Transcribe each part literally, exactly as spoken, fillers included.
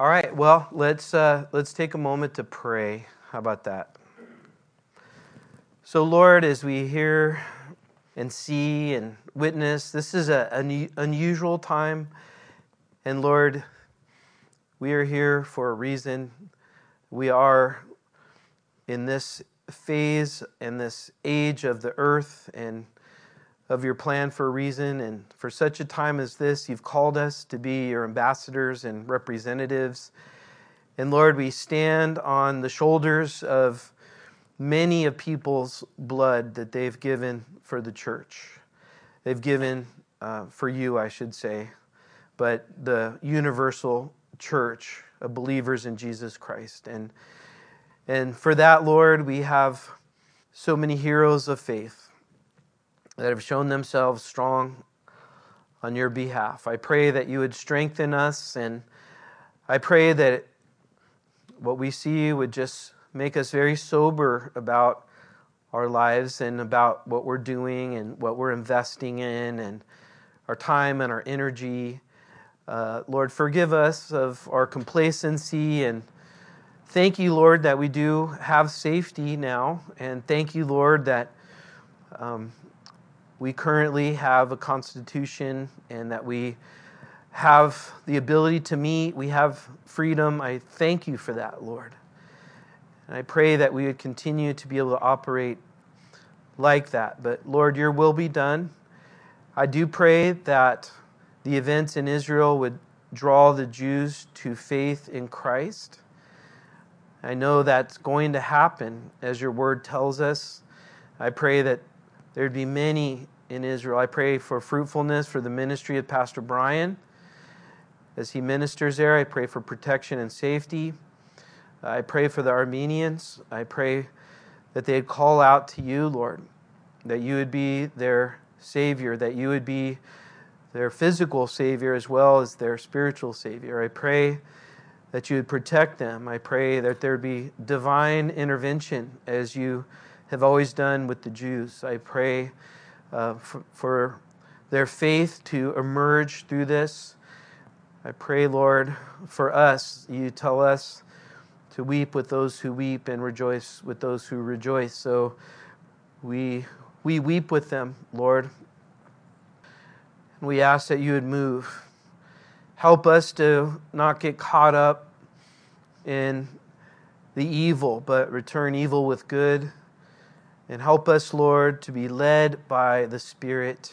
All right, well, let's uh, let's take a moment to pray. How about that? So, Lord, as we hear and see and witness, this is a, an unusual time. And, Lord, we are here for a reason. We are in this phase and this age of the earth and of your plan for a reason, and for such a time as this, you've called us to be your ambassadors and representatives. And Lord, we stand on the shoulders of many of people's blood that they've given for the church. They've given uh, for you, I should say, but the universal church of believers in Jesus Christ. And, and for that, Lord, we have so many heroes of faith that have shown themselves strong on your behalf. I pray that you would strengthen us, and I pray that what we see would just make us very sober about our lives and about what we're doing and what we're investing in and our time and our energy. Uh, Lord, forgive us of our complacency, and thank you, Lord, that we do have safety now, and thank you, Lord, that um, we currently have a constitution and that we have the ability to meet. We have freedom. I thank you for that, Lord. And I pray that we would continue to be able to operate like that. But Lord, your will be done. I do pray that the events in Israel would draw the Jews to faith in Christ. I know that's going to happen, as your word tells us. I pray that there'd be many in Israel. I pray for fruitfulness for the ministry of Pastor Brian as he ministers there. I pray for protection and safety. I pray for the Armenians. I pray that they'd call out to you, Lord, that you would be their Savior, that you would be their physical Savior as well as their spiritual Savior. I pray that you would protect them. I pray that there'd be divine intervention as you have always done with the Jews. I pray uh, for, for their faith to emerge through this. I pray, Lord, for us. You tell us to weep with those who weep and rejoice with those who rejoice. So we we weep with them, Lord. And we ask that you would move. Help us to not get caught up in the evil, but return evil with good. And help us, Lord, to be led by the Spirit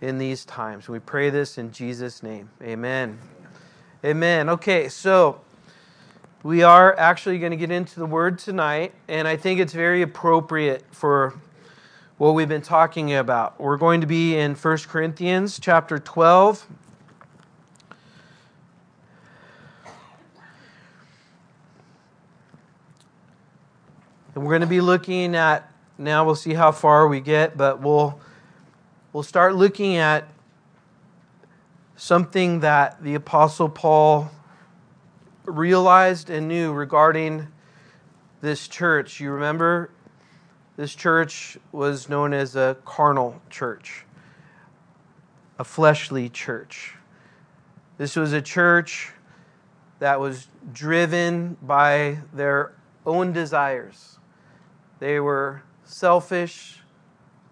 in these times. We pray this in Jesus' name. Amen. Amen. Okay, so we are actually going to get into the Word tonight, and I think it's very appropriate for what we've been talking about. We're going to be in First Corinthians chapter twelve. And we're going to be looking at, now we'll see how far we get, but we'll we'll start looking at something that the Apostle Paul realized and knew regarding this church. You remember, this church was known as a carnal church, a fleshly church. This was a church that was driven by their own desires. They were selfish,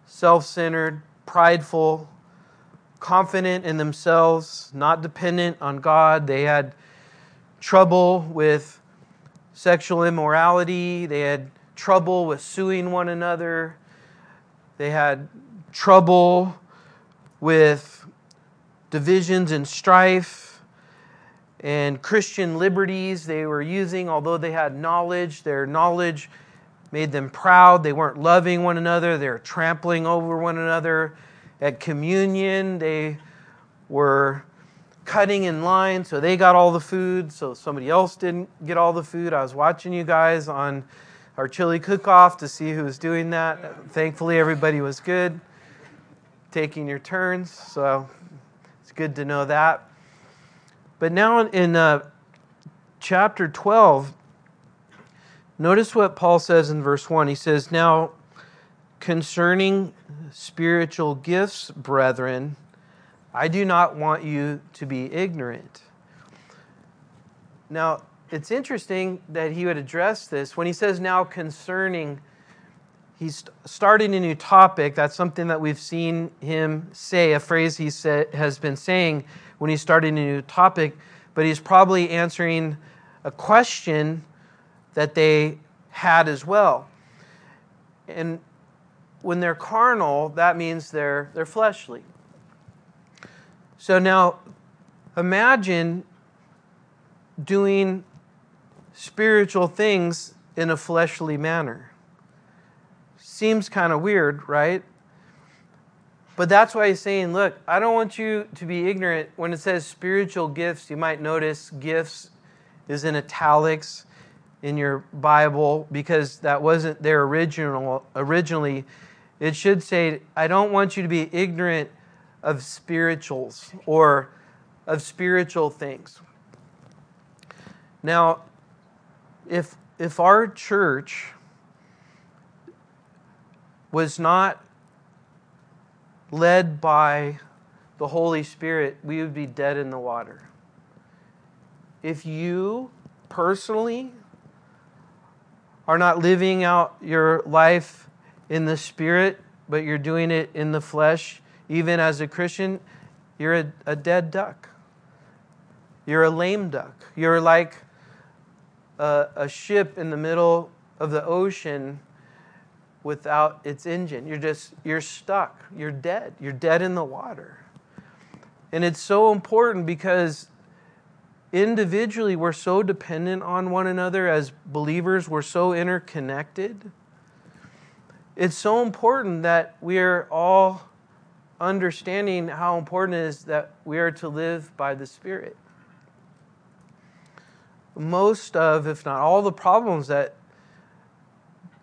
self-centered, prideful, confident in themselves, not dependent on God. They had trouble with sexual immorality. They had trouble with suing one another. They had trouble with divisions and strife and Christian liberties they were using. Although they had knowledge, their knowledge made them proud. They weren't loving one another. They were trampling over one another. At communion, they were cutting in line, so they got all the food, so somebody else didn't get all the food. I was watching you guys on our chili cook-off to see who was doing that. Thankfully, everybody was good, taking your turns, so it's good to know that. But now in uh, chapter twelve, notice what Paul says in verse one. He says, "Now concerning spiritual gifts, brethren, I do not want you to be ignorant." Now, it's interesting that he would address this. When he says now concerning, he's starting a new topic. That's something that we've seen him say, a phrase he said, has been saying when he's starting a new topic, but he's probably answering a question that they had as well. And when they're carnal, that means they're they're fleshly. So now, imagine doing spiritual things in a fleshly manner. Seems kind of weird, right? But that's why he's saying, look, I don't want you to be ignorant. When it says spiritual gifts, you might notice gifts is in italics in your Bible because that wasn't there original, originally. It should say, I don't want you to be ignorant of spirituals or of spiritual things. Now, if if our church was not led by the Holy Spirit, we would be dead in the water. If you personally are not living out your life in the Spirit, but you're doing it in the flesh, even as a Christian, you're a, a dead duck. You're a lame duck. You're like A, a ship in the middle of the ocean without its engine. You're just, you're stuck. You're dead. You're dead in the water. And it's so important because individually we're so dependent on one another as believers. We're so interconnected. It's so important that we're all understanding how important it is that we are to live by the Spirit. Most of, if not all, the problems that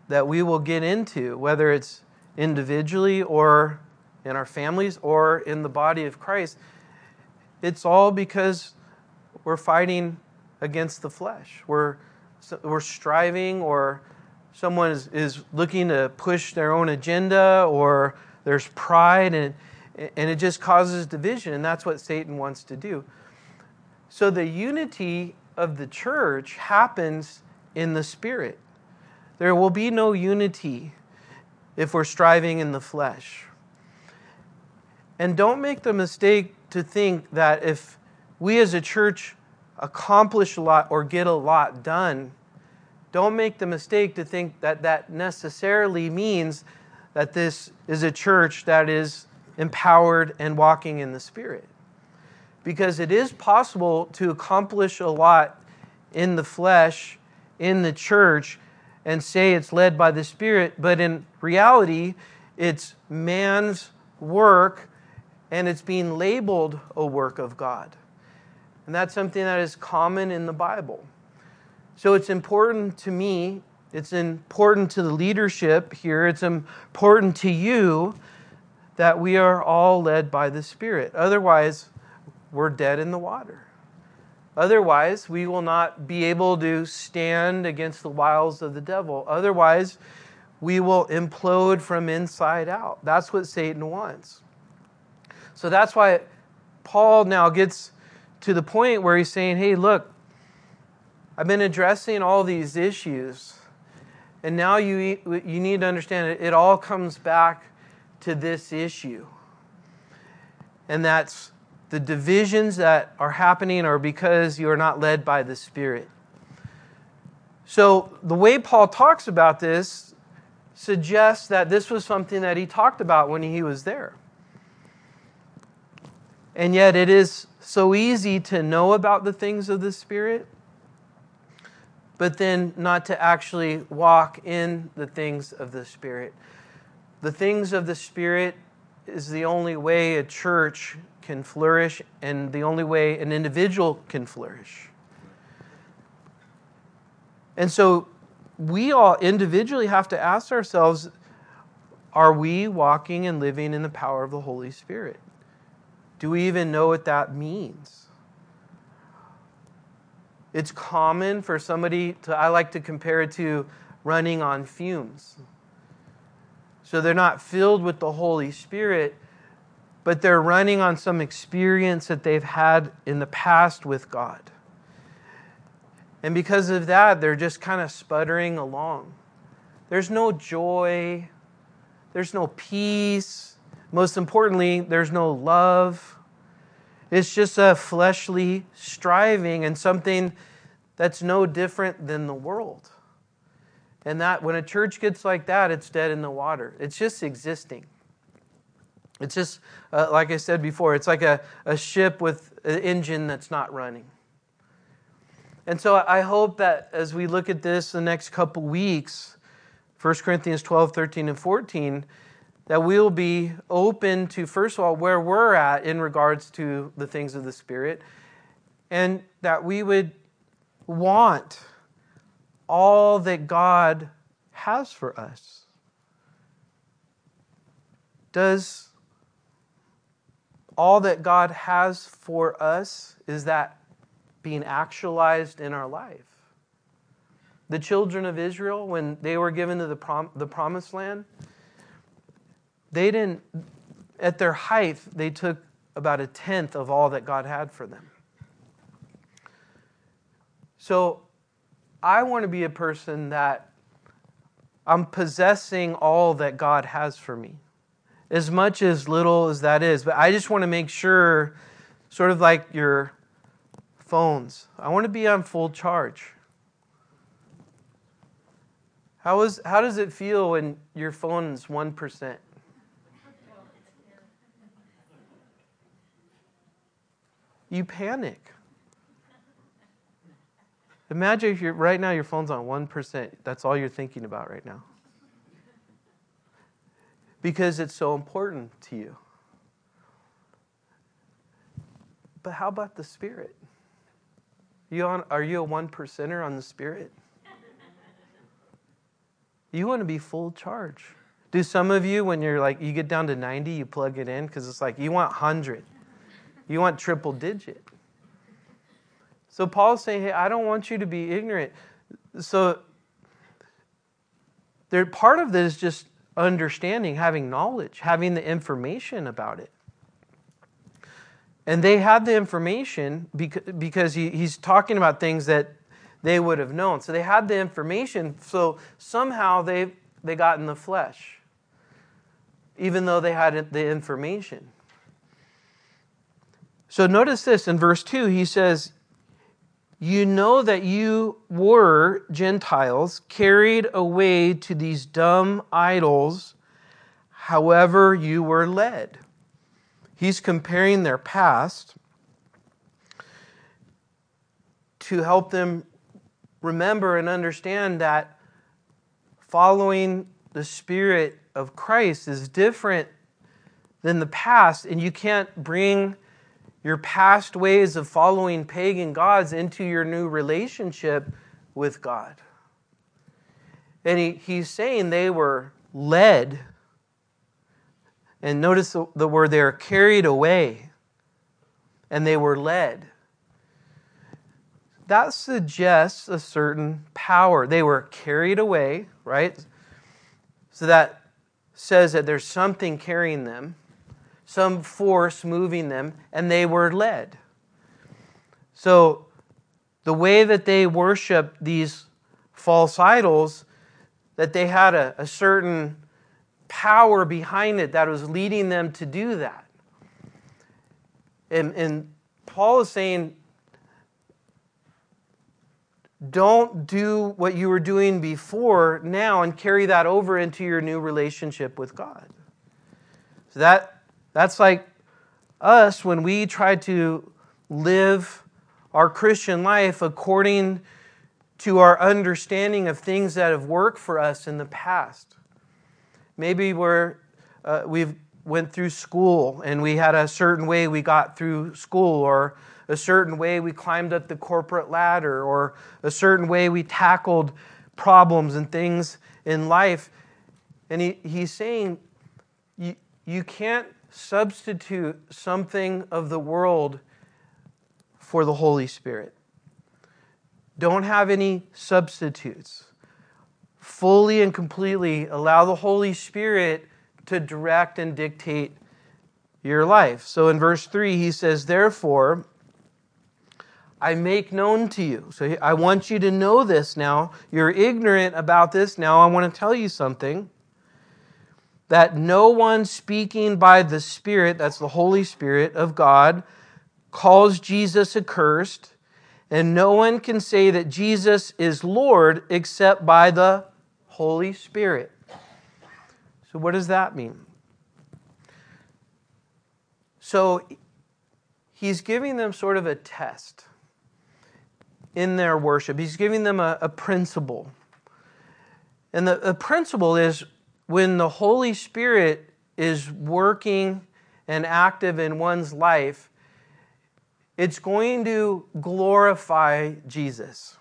that we will get into, whether it's individually or in our families or in the body of Christ, it's all because we're fighting against the flesh. We're we're striving, or someone is, is looking to push their own agenda, or there's pride, and and it just causes division, and that's what Satan wants to do. So the unity of the church happens in the Spirit. There will be no unity if we're striving in the flesh. And don't make the mistake to think that if we as a church accomplish a lot or get a lot done, don't make the mistake to think that that necessarily means that this is a church that is empowered and walking in the Spirit. Because it is possible to accomplish a lot in the flesh, in the church, and say it's led by the Spirit, but in reality, it's man's work, and it's being labeled a work of God. And that's something that is common in the Bible. So it's important to me, it's important to the leadership here, it's important to you that we are all led by the Spirit. Otherwise, we're dead in the water. Otherwise, we will not be able to stand against the wiles of the devil. Otherwise, we will implode from inside out. That's what Satan wants. So that's why Paul now gets to the point where he's saying, hey, look, I've been addressing all these issues, and now you, you need to understand it, it all comes back to this issue. And that's the divisions that are happening are because you are not led by the Spirit. So the way Paul talks about this suggests that this was something that he talked about when he was there. And yet it is so easy to know about the things of the Spirit, but then not to actually walk in the things of the Spirit. The things of the Spirit is the only way a church can flourish, and the only way an individual can flourish. And so we all individually have to ask ourselves, are we walking and living in the power of the Holy Spirit? Do we even know what that means? It's common for somebody to, I like to compare it to running on fumes. So they're not filled with the Holy Spirit, but they're running on some experience that they've had in the past with God. And because of that, they're just kind of sputtering along. There's no joy. There's no peace. Most importantly, there's no love. It's just a fleshly striving and something that's no different than the world. And that when a church gets like that, it's dead in the water. It's just existing. It's just, uh, like I said before, it's like a, a ship with an engine that's not running. And so I hope that as we look at this the next couple weeks, First Corinthians twelve, thirteen, and fourteen, that we'll be open to, first of all, where we're at in regards to the things of the Spirit, and that we would want all that God has for us. Does all that God has for us, is that being actualized in our life? The children of Israel, when they were given to the, prom- the promised land, they didn't, at their height, they took about a tenth of all that God had for them. So I want to be a person that I'm possessing all that God has for me, as much as little as that is. But I just want to make sure, sort of like your phones, I want to be on full charge. How is, how does it feel when your phone is one percent? You panic. Imagine if you're, right now your phone's on one percent. That's all you're thinking about right now. Because it's so important to you. But how about the Spirit? You on, are you a one percenter on the Spirit? You want to be full charge. Do some of you, when you're like, you get down to ninety, you plug it in, because it's like, you want one hundred. You want triple digit. So Paul's saying, hey, I don't want you to be ignorant. So there, part of this is just understanding, having knowledge, having the information about it. And they had the information because he, he's talking about things that they would have known. So they had the information, so somehow they they got in the flesh, even though they had the information. So notice this in verse two, he says, you know that you were Gentiles, carried away to these dumb idols, however you were led. He's comparing their past to help them remember and understand that following the Spirit of Christ is different than the past, and you can't bring your past ways of following pagan gods into your new relationship with God. And he, he's saying they were led. And notice the, the word, they are carried away. And they were led. That suggests a certain power. They were carried away, right? So that says that there's something carrying them, some force moving them, and they were led. So the way that they worshiped these false idols, that they had a, a certain power behind it that was leading them to do that. And, and Paul is saying, don't do what you were doing before now and carry that over into your new relationship with God. So that That's like us when we try to live our Christian life according to our understanding of things that have worked for us in the past. Maybe we're, uh, we've went through school and we had a certain way we got through school, or a certain way we climbed up the corporate ladder, or a certain way we tackled problems and things in life. And he, he's saying you, you can't substitute something of the world for the Holy Spirit. Don't have any substitutes. Fully and completely allow the Holy Spirit to direct and dictate your life. So in verse three, he says, therefore, I make known to you. So I want you to know this now. You're ignorant about this now. I want to tell you something. That no one speaking by the Spirit, that's the Holy Spirit of God, calls Jesus accursed. And no one can say that Jesus is Lord except by the Holy Spirit. So what does that mean? So he's giving them sort of a test in their worship. He's giving them a, a principle. And the, the principle is when the Holy Spirit is working and active in one's life, it's going to glorify Jesus.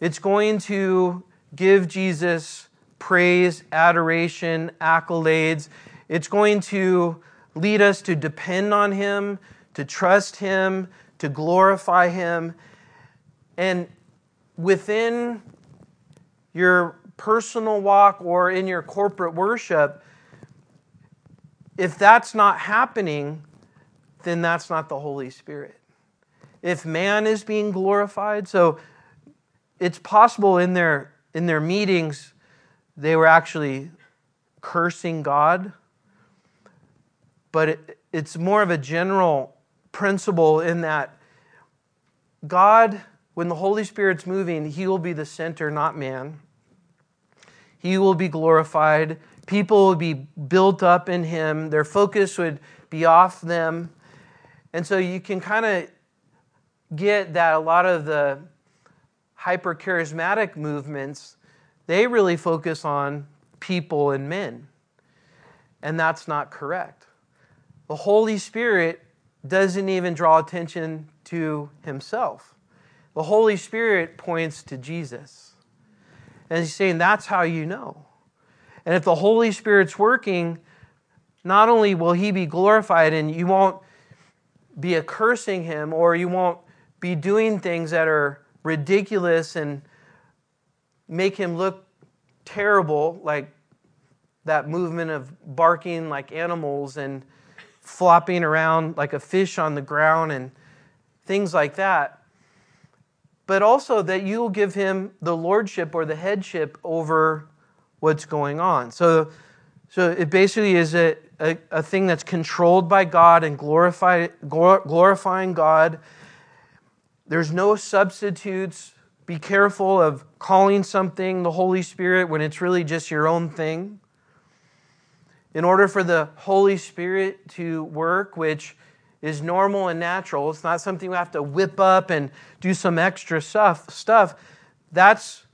It's going to give Jesus praise, adoration, accolades. It's going to lead us to depend on Him, to trust Him, to glorify Him. And within your personal walk or in your corporate worship, if that's not happening, then that's not the Holy Spirit. If man is being glorified, so it's possible in their in their meetings, they were actually cursing God, but it, it's more of a general principle in that God, when the Holy Spirit's moving, He will be the center, not man. He will be glorified. People will be built up in Him. Their focus would be off them. And so you can kind of get that a lot of the hyper-charismatic movements, they really focus on people and men. And that's not correct. The Holy Spirit doesn't even draw attention to Himself. The Holy Spirit points to Jesus. And He's saying that's how you know. And if the Holy Spirit's working, not only will He be glorified and you won't be accursing Him, or you won't be doing things that are ridiculous and make Him look terrible, like that movement of barking like animals and flopping around like a fish on the ground and things like that, but also that you'll give Him the lordship or the headship over what's going on. So So it basically is a, a, a thing that's controlled by God and glorify, glor, glorifying God. There's no substitutes. Be careful of calling something the Holy Spirit when it's really just your own thing. In order for the Holy Spirit to work, which is normal and natural, it's not something we have to whip up and do some extra stuff. stuff. That's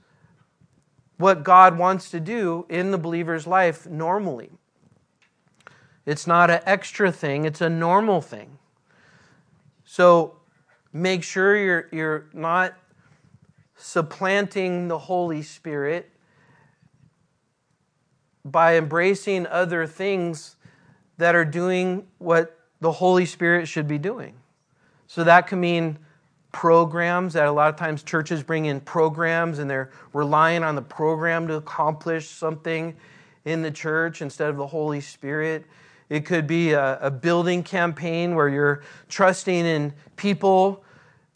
what God wants to do in the believer's life normally. It's not an extra thing, it's a normal thing. So make sure you're, you're not supplanting the Holy Spirit by embracing other things that are doing what the Holy Spirit should be doing. So that can mean programs that a lot of times churches bring in programs and they're relying on the program to accomplish something in the church instead of the Holy Spirit. It could be a, a building campaign where you're trusting in people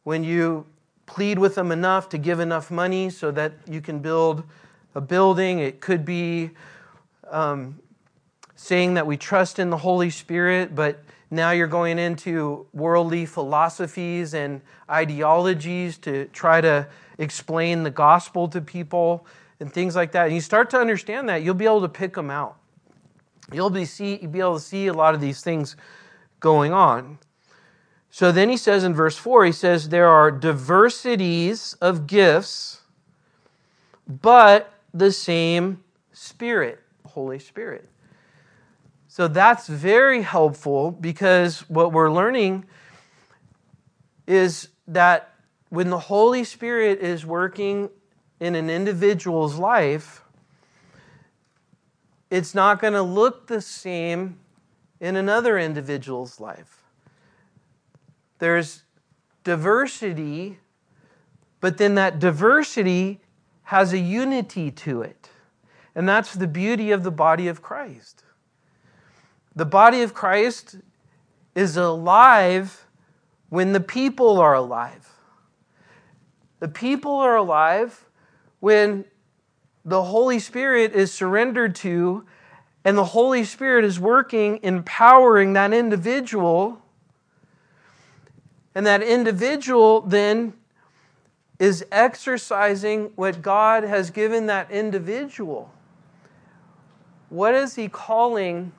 when you plead with them enough to give enough money so that you can build a building. It could be um, saying that we trust in the Holy Spirit, but now you're going into worldly philosophies and ideologies to try to explain the gospel to people and things like that. And you start to understand that, you'll be able to pick them out. You'll be, see, you'll be able to see a lot of these things going on. So then he says in verse four, he says, there are diversities of gifts, but the same Spirit, Holy Spirit. So that's very helpful because what we're learning is that when the Holy Spirit is working in an individual's life, it's not going to look the same in another individual's life. There's diversity, but then that diversity has a unity to it. And that's the beauty of the body of Christ. The body of Christ is alive when the people are alive. The people are alive when the Holy Spirit is surrendered to, and the Holy Spirit is working, empowering that individual. And that individual then is exercising what God has given that individual. What is he calling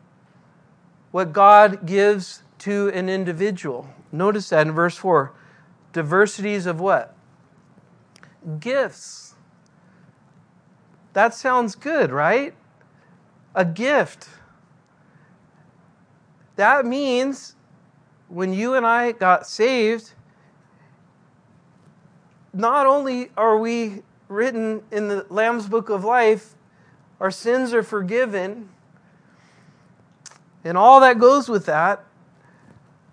what God gives to an individual? Notice that in verse four. Diversities of what? Gifts. That sounds good, right? A gift. That means when you and I got saved, not only are we written in the Lamb's Book of Life, our sins are forgiven, and all that goes with that,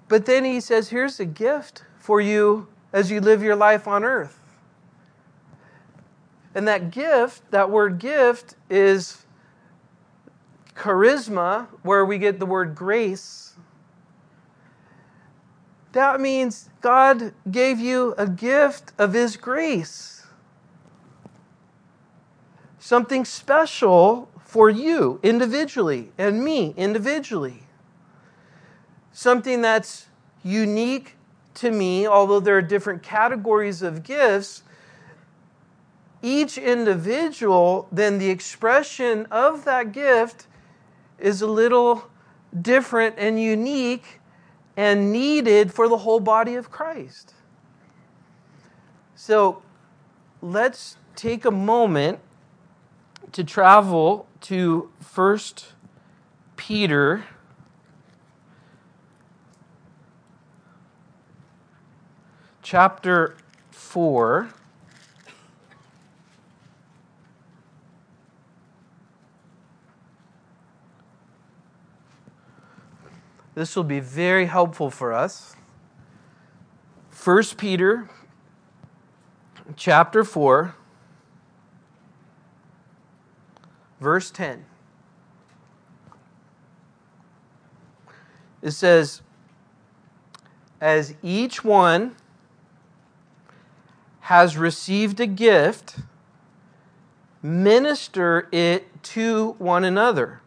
but then he says, here's a gift for you as you live your life on earth. And that gift, that word gift, is charisma, where we get the word grace. That means God gave you a gift of His grace. Something special for you individually and me individually. Something that's unique to me, although there are different categories of gifts. Each individual, then the expression of that gift is a little different and unique and needed for the whole body of Christ. So let's take a moment to travel to First Peter chapter four. This will be very helpful for us. First Peter chapter four, verse ten. It says, as each one has received a gift, minister it to one another,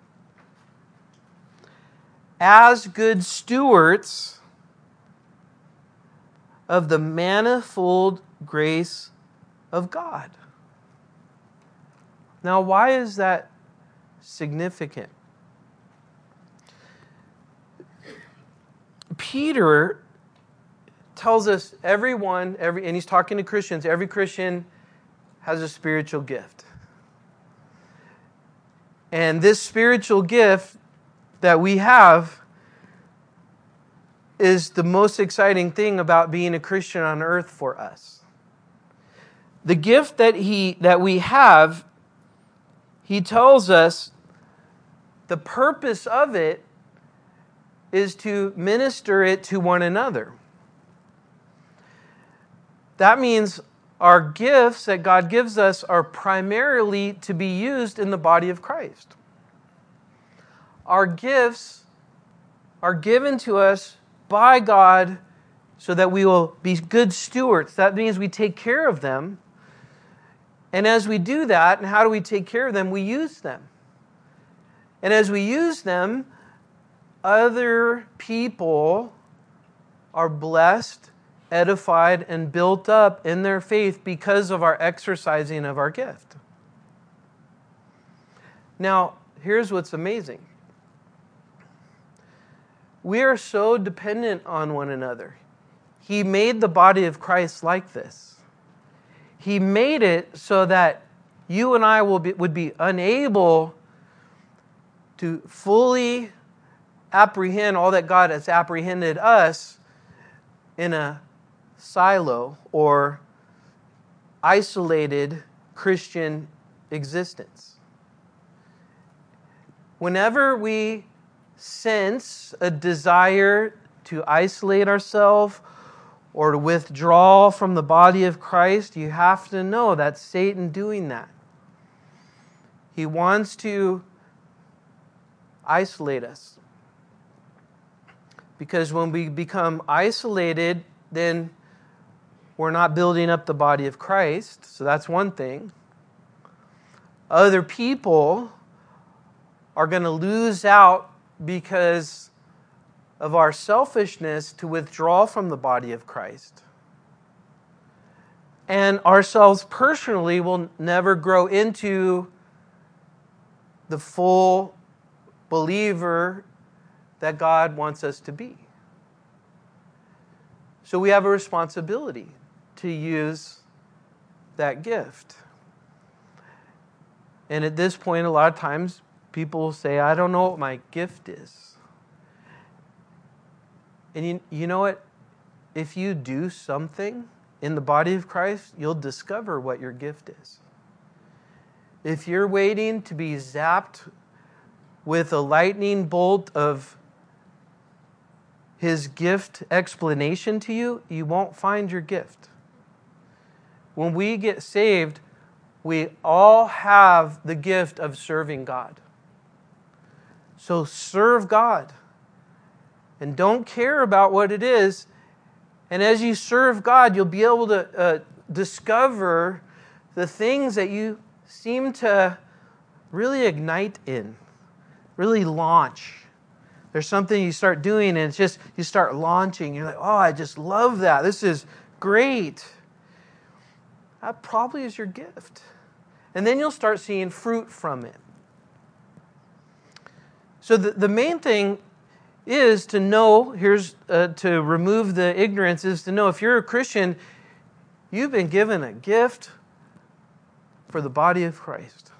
as good stewards of the manifold grace of God. Now, why is that significant? Peter tells us everyone, every, and he's talking to Christians, every Christian has a spiritual gift. And this spiritual gift that we have is the most exciting thing about being a Christian on earth for us. The gift that he that we have, he tells us the purpose of it is to minister it to one another. That means our gifts that God gives us are primarily to be used in the body of Christ. Our gifts are given to us by God so that we will be good stewards. That means we take care of them. And as we do that, and how do we take care of them? We use them. And as we use them, other people are blessed, edified, and built up in their faith because of our exercising of our gift. Now, here's what's amazing. We are so dependent on one another. He made the body of Christ like this. He made it so that you and I will be, would be unable to fully apprehend all that God has apprehended us in a silo or isolated Christian existence. Whenever we sense a desire to isolate ourselves or to withdraw from the body of Christ, you have to know that's Satan doing that. He wants to isolate us. Because when we become isolated, then we're not building up the body of Christ. So that's one thing. Other people are going to lose out because of our selfishness to withdraw from the body of Christ. And ourselves personally will never grow into the full believer that God wants us to be. So we have a responsibility to use that gift. And at this point, a lot of times, people will say, I don't know what my gift is. And you, you know what? If you do something in the body of Christ, you'll discover what your gift is. If you're waiting to be zapped with a lightning bolt of His gift explanation to you, you won't find your gift. When we get saved, we all have the gift of serving God. So serve God. And don't care about what it is. And as you serve God, you'll be able to uh, discover the things that you seem to really ignite in, really launch. There's something you start doing, and it's just, you start launching. You're like, oh, I just love that. This is great. That probably is your gift. And then you'll start seeing fruit from it. So the, the main thing is to know, here's uh, to remove the ignorance, is to know if you're a Christian, you've been given a gift for the body of Christ.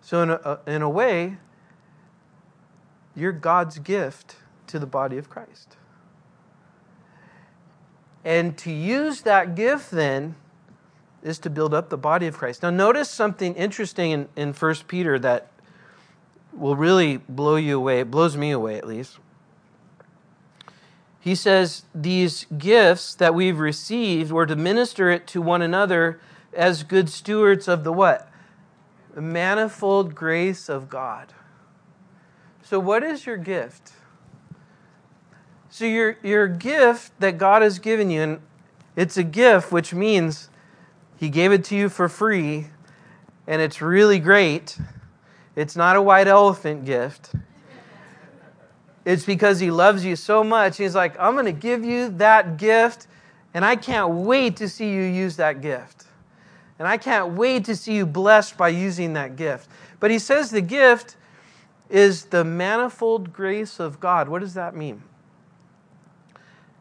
So in a, in a way, you're God's gift to the body of Christ. And to use that gift then is to build up the body of Christ. Now notice something interesting in, in First Peter that will really blow you away. It blows me away at least. He says these gifts that we've received were to minister it to one another as good stewards of the what? The manifold grace of God. So what is your gift? So your, your gift that God has given you, and it's a gift, which means He gave it to you for free, and it's really great. It's not a white elephant gift. It's because He loves you so much. He's like, I'm going to give you that gift, and I can't wait to see you use that gift. And I can't wait to see you blessed by using that gift. But He says the gift is the manifold grace of God. What does that mean?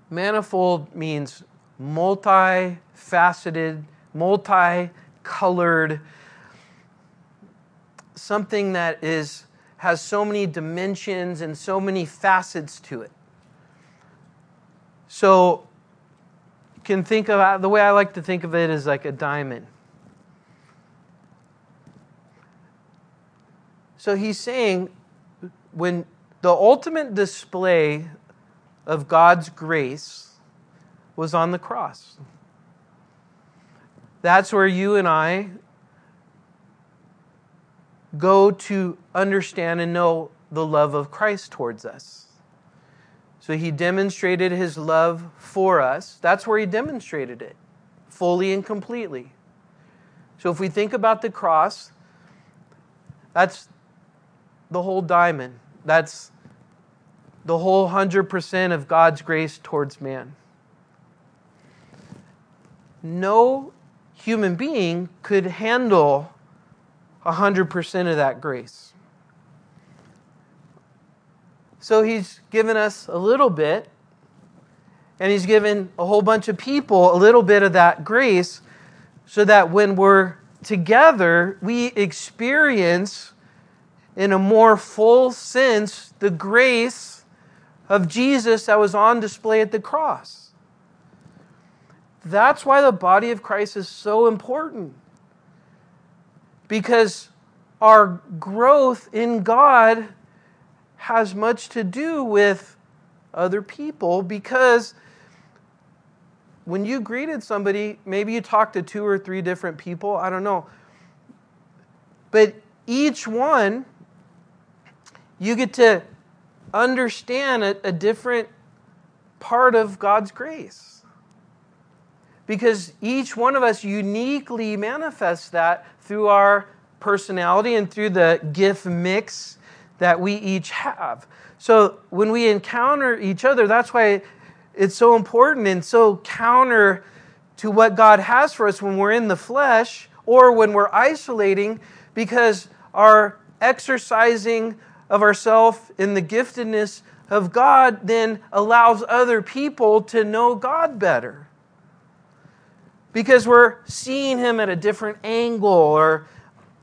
Manifold means multifaceted, multicolored, something that is has so many dimensions and so many facets to it. So you can think of, the way I like to think of it is like a diamond. So He's saying, when the ultimate display of God's grace was on the cross. That's where you and I go to understand and know the love of Christ towards us. So He demonstrated His love for us. That's where He demonstrated it, fully and completely. So if we think about the cross, that's the whole diamond. That's the whole one hundred percent of God's grace towards man. No human being could handle one hundred percent of that grace. So He's given us a little bit, and He's given a whole bunch of people a little bit of that grace, so that when we're together, we experience in a more full sense the grace of Jesus that was on display at the cross. That's why the body of Christ is so important. Because our growth in God has much to do with other people. Because when you greeted somebody, maybe you talked to two or three different people, I don't know. But each one, you get to understand a, a different part of God's grace. because each one of us uniquely manifests that through our personality and through the gift mix that we each have. So when we encounter each other, that's why it's so important and so counter to what God has for us when we're in the flesh or when we're isolating, because our exercising of ourself in the giftedness of God then allows other people to know God better. Because we're seeing Him at a different angle or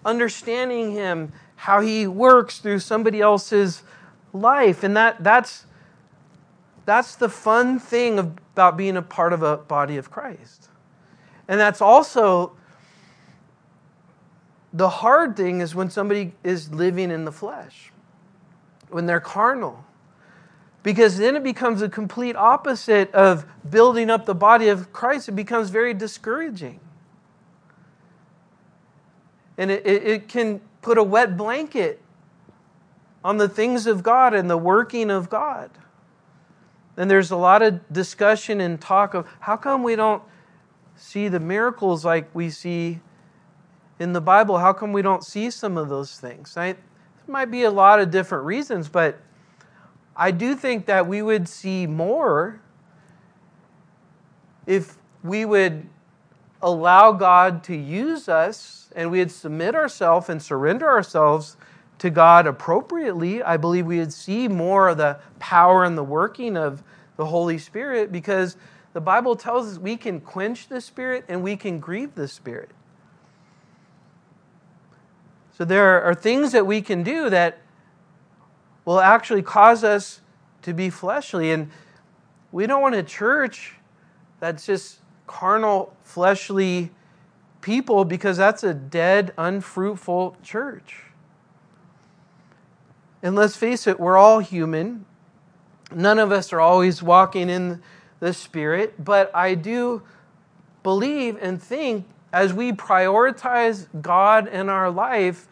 understanding Him, how He works through somebody else's life. And that that's that's the fun thing about being a part of a body of Christ. And that's also the hard thing, is when somebody is living in the flesh, when they're carnal. Because then it becomes a complete opposite of building up the body of Christ. It becomes very discouraging. And it, it, it can put a wet blanket on the things of God and the working of God. And there's a lot of discussion and talk of how come we don't see the miracles like we see in the Bible? How come we don't see some of those things? I, there might be a lot of different reasons, but I do think that we would see more if we would allow God to use us and we would submit ourselves and surrender ourselves to God appropriately. I believe we would see more of the power and the working of the Holy Spirit, because the Bible tells us we can quench the Spirit and we can grieve the Spirit. So there are things that we can do that will actually cause us to be fleshly. And we don't want a church that's just carnal, fleshly people, because that's a dead, unfruitful church. And let's face it, we're all human. None of us are always walking in the Spirit. But I do believe and think, as we prioritize God in our life,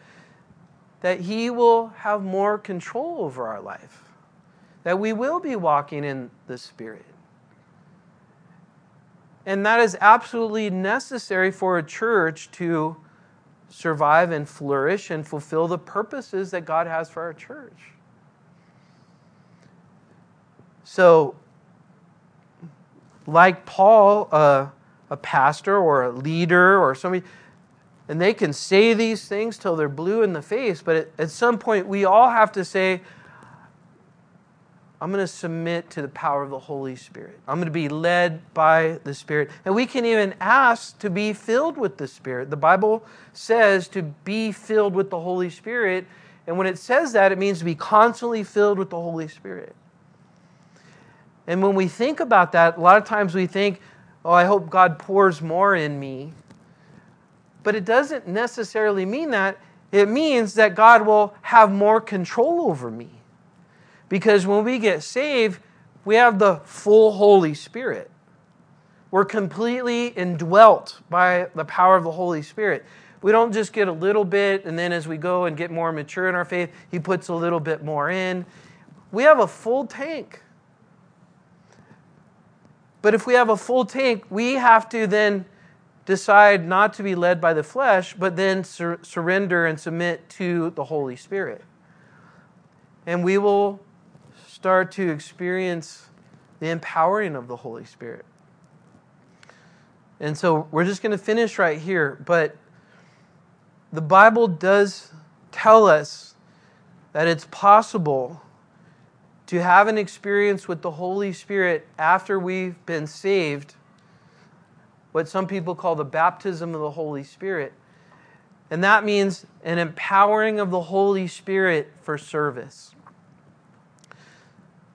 that He will have more control over our life, that we will be walking in the Spirit. And that is absolutely necessary for a church to survive and flourish and fulfill the purposes that God has for our church. So, like Paul, uh, a pastor or a leader or somebody, and they can say these things till they're blue in the face, but at some point we all have to say, I'm going to submit to the power of the Holy Spirit. I'm going to be led by the Spirit. And we can even ask to be filled with the Spirit. The Bible says to be filled with the Holy Spirit. And when it says that, it means to be constantly filled with the Holy Spirit. And when we think about that, a lot of times we think, oh, I hope God pours more in me. But it doesn't necessarily mean that. It means that God will have more control over me. Because when we get saved, we have the full Holy Spirit. We're completely indwelt by the power of the Holy Spirit. We don't just get a little bit, and then as we go and get more mature in our faith, He puts a little bit more in. We have a full tank. But if we have a full tank, we have to then decide not to be led by the flesh, but then sur- surrender and submit to the Holy Spirit. And we will start to experience the empowering of the Holy Spirit. And so we're just going to finish right here, but the Bible does tell us that it's possible to have an experience with the Holy Spirit after we've been saved, what some people call the baptism of the Holy Spirit. And that means an empowering of the Holy Spirit for service.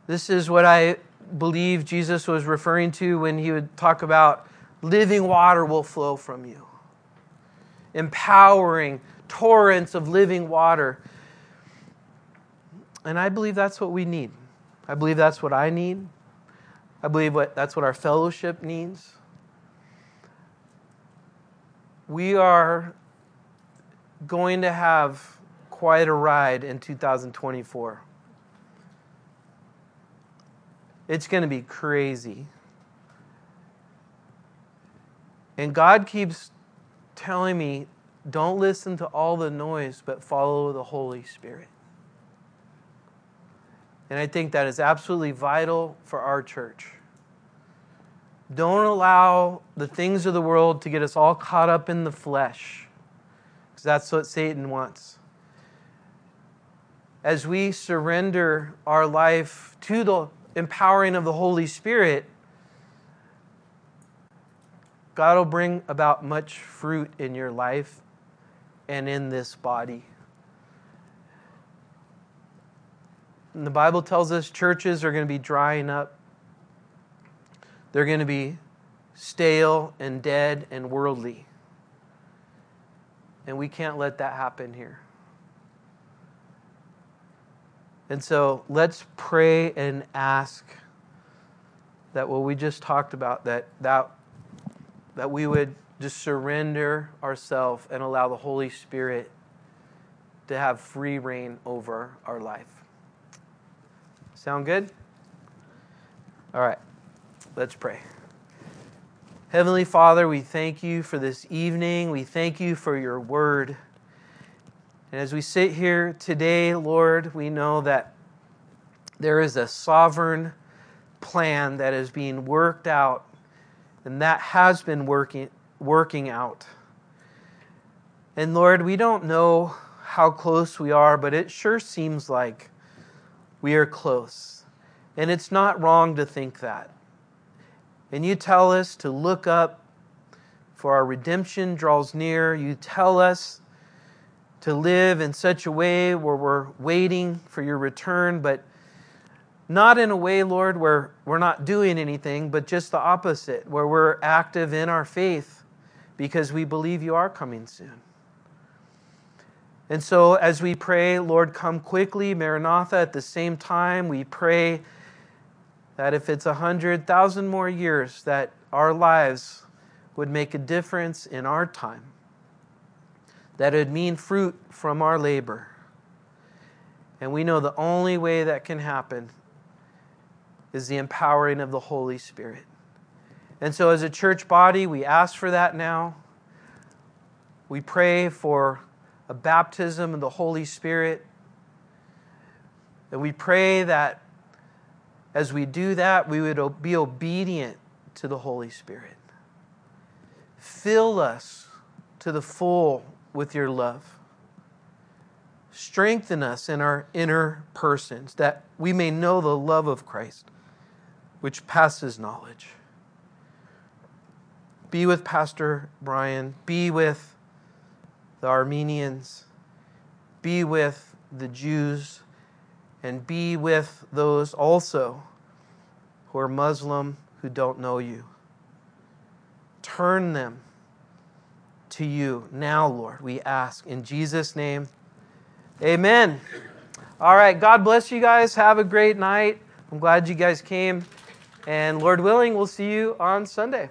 This is what I believe Jesus was referring to when He would talk about living water will flow from you. Empowering torrents of living water. And I believe that's what we need. I believe that's what I need. I believe what, that's what our fellowship needs. We are going to have quite a ride in two thousand twenty-four. It's going to be crazy. And God keeps telling me, don't listen to all the noise, but follow the Holy Spirit. And I think that is absolutely vital for our church. Don't allow the things of the world to get us all caught up in the flesh, because that's what Satan wants. As we surrender our life to the empowering of the Holy Spirit, God will bring about much fruit in your life and in this body. And the Bible tells us churches are going to be drying up. They're going to be stale and dead and worldly. And we can't let that happen here. And so let's pray and ask that what we just talked about, that that, that we would just surrender ourselves and allow the Holy Spirit to have free reign over our life. Sound good? All right. Let's pray. Heavenly Father, we thank you for this evening. We thank you for your word. And as we sit here today, Lord, we know that there is a sovereign plan that is being worked out, and that has been working, working out. And Lord, we don't know how close we are, but it sure seems like we are close. And it's not wrong to think that. And you tell us to look up, for our redemption draws near. You tell us to live in such a way where we're waiting for your return, but not in a way, Lord, where we're not doing anything, but just the opposite, where we're active in our faith because we believe you are coming soon. And so as we pray, Lord, come quickly, Maranatha, at the same time we pray that if it's a hundred thousand more years, that our lives would make a difference in our time, that it would mean fruit from our labor. And we know the only way that can happen is the empowering of the Holy Spirit. And so as a church body, we ask for that now. We pray for a baptism of the Holy Spirit. And we pray that as we do that, we would be obedient to the Holy Spirit. Fill us to the full with your love. Strengthen us in our inner persons, that we may know the love of Christ, which passes knowledge. Be with Pastor Brian. Be with the Armenians. Be with the Jews. And be with those also who are Muslim, who don't know you. Turn them to you now, Lord, we ask. In Jesus' name, amen. All right, God bless you guys. Have a great night. I'm glad you guys came. And Lord willing, we'll see you on Sunday.